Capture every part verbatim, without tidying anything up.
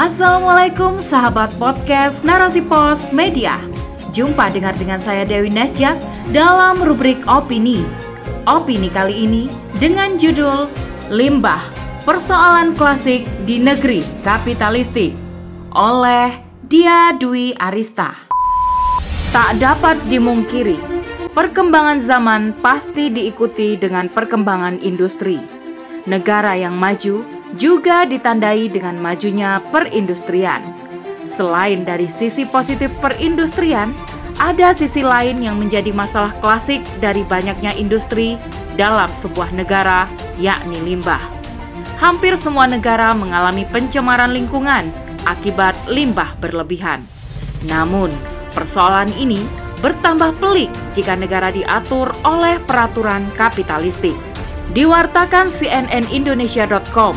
Assalamualaikum sahabat podcast Narasi Pos Media. Jumpa dengar dengan saya Dewi Nesja dalam rubrik Opini. Opini kali ini dengan judul Limbah, Persoalan Klasik di Negeri Kapitalistik oleh Dia Dwi Arista. Tak dapat dimungkiri, perkembangan zaman pasti diikuti dengan perkembangan industri. Negara yang maju juga ditandai dengan majunya perindustrian. Selain dari sisi positif perindustrian, ada sisi lain yang menjadi masalah klasik dari banyaknya industri dalam sebuah negara, yakni limbah. Hampir semua negara mengalami pencemaran lingkungan akibat limbah berlebihan. Namun, persoalan ini bertambah pelik jika negara diatur oleh peraturan kapitalistik. Diwartakan c n n indonesia dot com,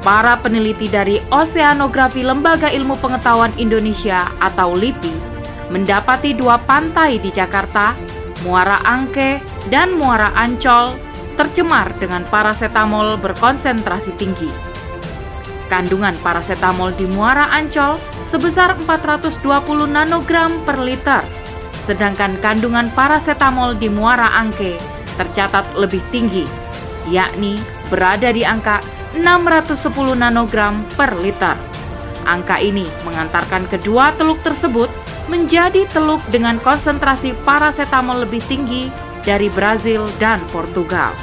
para peneliti dari Oseanografi Lembaga Ilmu Pengetahuan Indonesia atau LIPI mendapati dua pantai di Jakarta, Muara Angke dan Muara Ancol, tercemar dengan parasetamol berkonsentrasi tinggi. Kandungan parasetamol di Muara Ancol sebesar empat ratus dua puluh nanogram per liter, sedangkan kandungan parasetamol di Muara Angke tercatat lebih tinggi, yakni berada di angka enam ratus sepuluh nanogram per liter. Angka ini mengantarkan kedua teluk tersebut menjadi teluk dengan konsentrasi parasetamol lebih tinggi dari Brazil dan Portugal.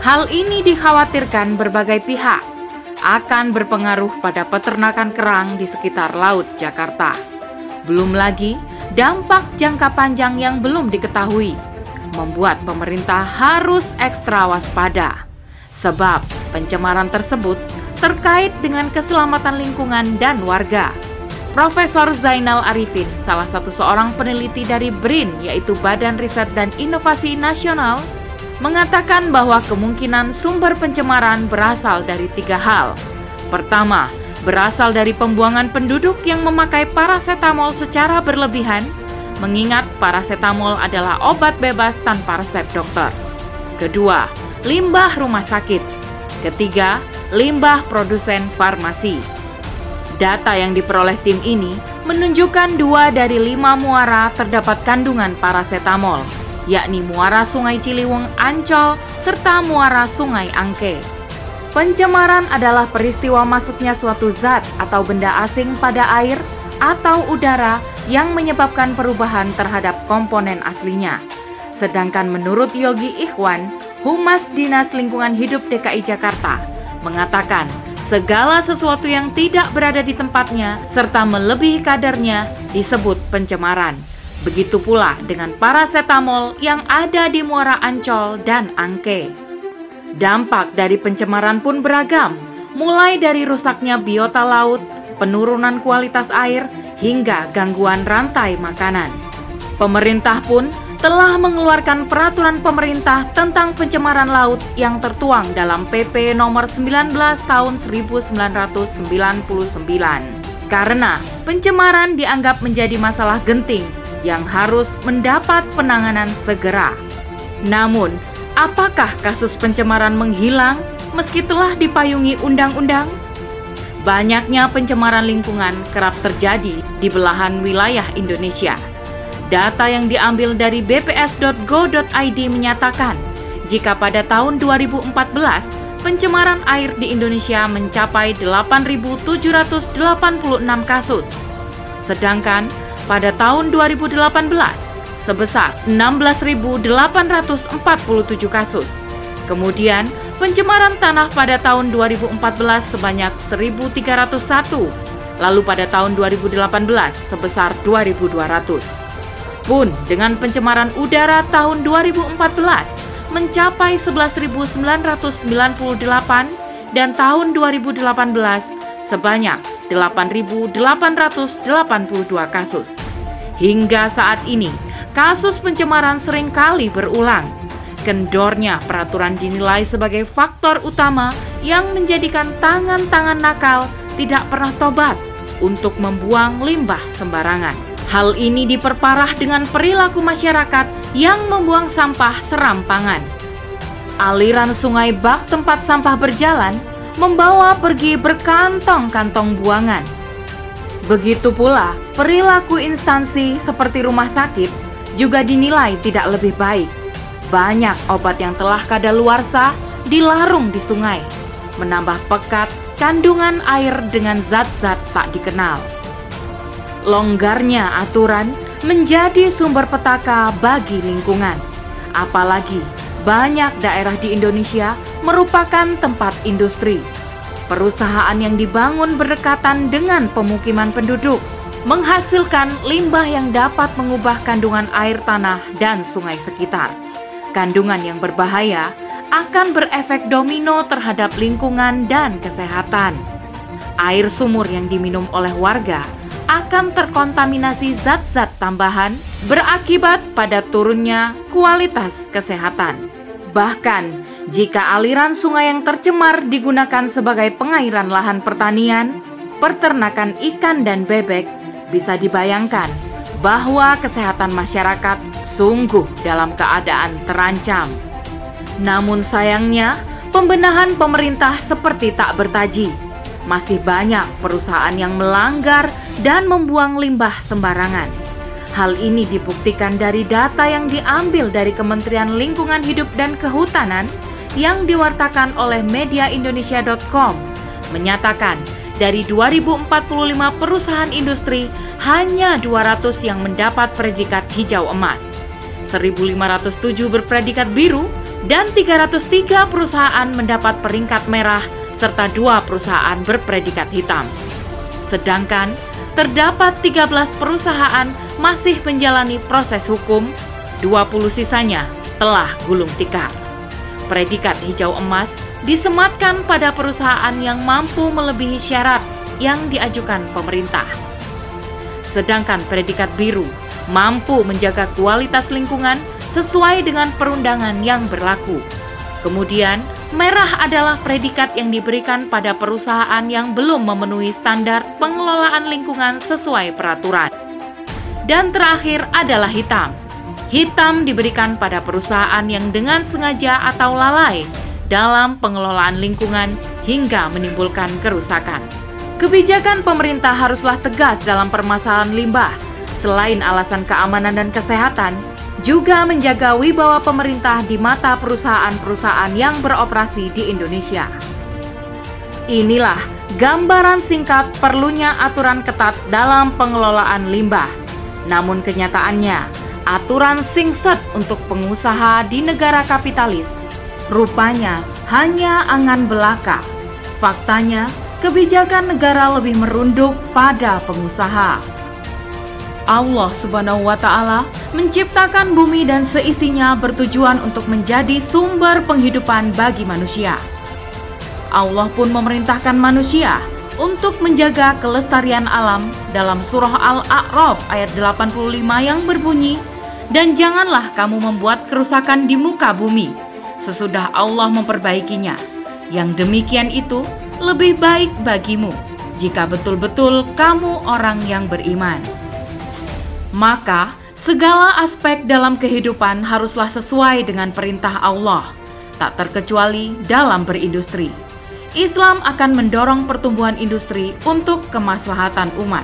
Hal ini dikhawatirkan berbagai pihak akan berpengaruh pada peternakan kerang di sekitar Laut Jakarta. Belum lagi dampak jangka panjang yang belum diketahui membuat pemerintah harus ekstra waspada. Sebab pencemaran tersebut terkait dengan keselamatan lingkungan dan warga. Profesor Zainal Arifin, salah satu seorang peneliti dari B R I N, yaitu Badan Riset dan Inovasi Nasional, mengatakan bahwa kemungkinan sumber pencemaran berasal dari tiga hal. Pertama, berasal dari pembuangan penduduk yang memakai parasetamol secara berlebihan, mengingat parasetamol adalah obat bebas tanpa resep dokter. Kedua, limbah rumah sakit. Ketiga, limbah produsen farmasi. Data yang diperoleh tim ini menunjukkan dua dari lima muara terdapat kandungan parasetamol, yakni muara Sungai Ciliwung Ancol serta muara Sungai Angke. Pencemaran adalah peristiwa masuknya suatu zat atau benda asing pada air atau udara yang menyebabkan perubahan terhadap komponen aslinya. Sedangkan menurut Yogi Ikhwan, Humas Dinas Lingkungan Hidup D K I Jakarta, mengatakan segala sesuatu yang tidak berada di tempatnya serta melebihi kadarnya disebut pencemaran. Begitu pula dengan parasetamol yang ada di Muara Ancol dan Angke. Dampak dari pencemaran pun beragam, mulai dari rusaknya biota laut, penurunan kualitas air, hingga gangguan rantai makanan. Pemerintah pun telah mengeluarkan peraturan pemerintah tentang pencemaran laut yang tertuang dalam P P nomor sembilan belas tahun seribu sembilan ratus sembilan puluh sembilan. Karena pencemaran dianggap menjadi masalah genting yang harus mendapat penanganan segera. Namun, apakah kasus pencemaran menghilang meski telah dipayungi undang-undang? Banyaknya pencemaran lingkungan kerap terjadi di belahan wilayah Indonesia. Data yang diambil dari b p s dot go dot i d menyatakan, jika pada tahun dua ribu empat belas, pencemaran air di Indonesia mencapai delapan ribu tujuh ratus delapan puluh enam kasus. Sedangkan pada tahun dua ribu delapan belas, sebesar enam belas ribu delapan ratus empat puluh tujuh kasus. Kemudian, pencemaran tanah pada tahun dua ribu empat belas sebanyak seribu tiga ratus satu, lalu pada tahun dua ribu delapan belas sebesar dua ribu dua ratus. Pun dengan pencemaran udara tahun dua ribu empat belas mencapai sebelas ribu sembilan ratus sembilan puluh delapan dan tahun dua ribu delapan belas sebanyak delapan ribu delapan ratus delapan puluh dua kasus. Hingga saat ini, kasus pencemaran seringkali berulang. Kendornya peraturan dinilai sebagai faktor utama yang menjadikan tangan-tangan nakal tidak pernah tobat untuk membuang limbah sembarangan. Hal ini diperparah dengan perilaku masyarakat yang membuang sampah serampangan. Aliran sungai bak tempat sampah berjalan membawa pergi berkantong-kantong buangan. Begitu pula, perilaku instansi seperti rumah sakit juga dinilai tidak lebih baik. Banyak obat yang telah kadaluarsa dilarung di sungai, menambah pekat kandungan air dengan zat-zat tak dikenal. Longgarnya aturan menjadi sumber petaka bagi lingkungan. Apalagi banyak daerah di Indonesia merupakan tempat industri. Perusahaan yang dibangun berdekatan dengan pemukiman penduduk menghasilkan limbah yang dapat mengubah kandungan air tanah dan sungai sekitar. Kandungan yang berbahaya akan berefek domino terhadap lingkungan dan kesehatan. Air sumur yang diminum oleh warga akan terkontaminasi zat-zat tambahan, berakibat pada turunnya kualitas kesehatan. Bahkan, jika aliran sungai yang tercemar digunakan sebagai pengairan lahan pertanian, peternakan ikan dan bebek, bisa dibayangkan bahwa kesehatan masyarakat sungguh dalam keadaan terancam. Namun sayangnya, pembenahan pemerintah seperti tak bertaji. Masih banyak perusahaan yang melanggar dan membuang limbah sembarangan. Hal ini dibuktikan dari data yang diambil dari Kementerian Lingkungan Hidup dan Kehutanan yang diwartakan oleh media indonesia dot com menyatakan dari dua ribu empat puluh lima perusahaan industri hanya dua ratus yang mendapat predikat hijau emas, seribu lima ratus tujuh berpredikat biru, dan tiga ratus tiga perusahaan mendapat peringkat merah serta dua perusahaan berpredikat hitam. Sedangkan terdapat tiga belas perusahaan masih menjalani proses hukum, dua puluh sisanya telah gulung tikar. Predikat hijau emas disematkan pada perusahaan yang mampu melebihi syarat yang diajukan pemerintah. Sedangkan predikat biru mampu menjaga kualitas lingkungan sesuai dengan perundangan yang berlaku. Kemudian, merah adalah predikat yang diberikan pada perusahaan yang belum memenuhi standar pengelolaan lingkungan sesuai peraturan. Dan terakhir adalah hitam. Hitam diberikan pada perusahaan yang dengan sengaja atau lalai dalam pengelolaan lingkungan hingga menimbulkan kerusakan. Kebijakan pemerintah haruslah tegas dalam permasalahan limbah. Selain alasan keamanan dan kesehatan, juga menjaga wibawa pemerintah di mata perusahaan-perusahaan yang beroperasi di Indonesia. Inilah gambaran singkat perlunya aturan ketat dalam pengelolaan limbah. Namun kenyataannya, aturan singset untuk pengusaha di negara kapitalis rupanya hanya angan belaka. Faktanya, kebijakan negara lebih merunduk pada pengusaha. Allah Subhanahu wa Ta'ala menciptakan bumi dan seisinya bertujuan untuk menjadi sumber penghidupan bagi manusia. Allah pun memerintahkan manusia untuk menjaga kelestarian alam dalam surah Al-A'raf ayat delapan puluh lima yang berbunyi, "Dan janganlah kamu membuat kerusakan di muka bumi sesudah Allah memperbaikinya. Yang demikian itu lebih baik bagimu jika betul-betul kamu orang yang beriman." Maka, segala aspek dalam kehidupan haruslah sesuai dengan perintah Allah, tak terkecuali dalam berindustri. Islam akan mendorong pertumbuhan industri untuk kemaslahatan umat.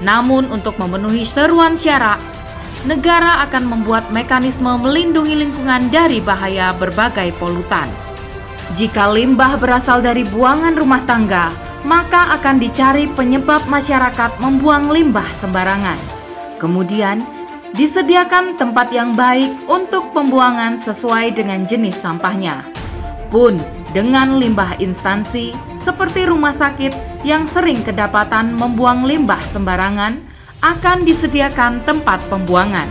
Namun, untuk memenuhi seruan syarak, negara akan membuat mekanisme melindungi lingkungan dari bahaya berbagai polutan. Jika limbah berasal dari buangan rumah tangga, maka akan dicari penyebab masyarakat membuang limbah sembarangan. Kemudian, disediakan tempat yang baik untuk pembuangan sesuai dengan jenis sampahnya. Pun dengan limbah instansi seperti rumah sakit yang sering kedapatan membuang limbah sembarangan, akan disediakan tempat pembuangan.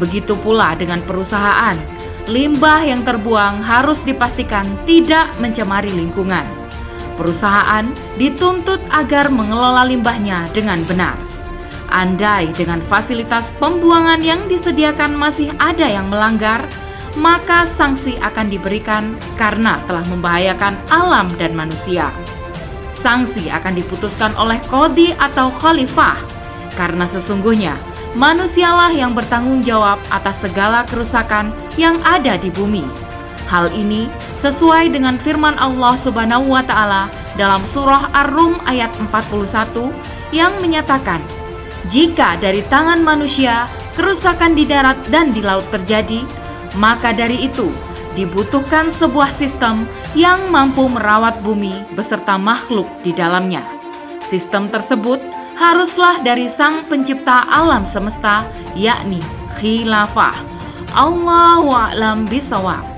Begitu pula dengan perusahaan, limbah yang terbuang harus dipastikan tidak mencemari lingkungan. Perusahaan dituntut agar mengelola limbahnya dengan benar. Andai dengan fasilitas pembuangan yang disediakan masih ada yang melanggar, maka sanksi akan diberikan karena telah membahayakan alam dan manusia. Sanksi akan diputuskan oleh qadhi atau khalifah, karena sesungguhnya manusialah yang bertanggung jawab atas segala kerusakan yang ada di bumi. Hal ini sesuai dengan firman Allah Subhanahu wa Ta'ala dalam surah Ar-Rum ayat empat puluh satu yang menyatakan, "Jika dari tangan manusia kerusakan di darat dan di laut terjadi, maka dari itu dibutuhkan sebuah sistem yang mampu merawat bumi beserta makhluk di dalamnya. Sistem tersebut haruslah dari Sang Pencipta alam semesta, yakni khilafah." Allahu a'lam bishawab.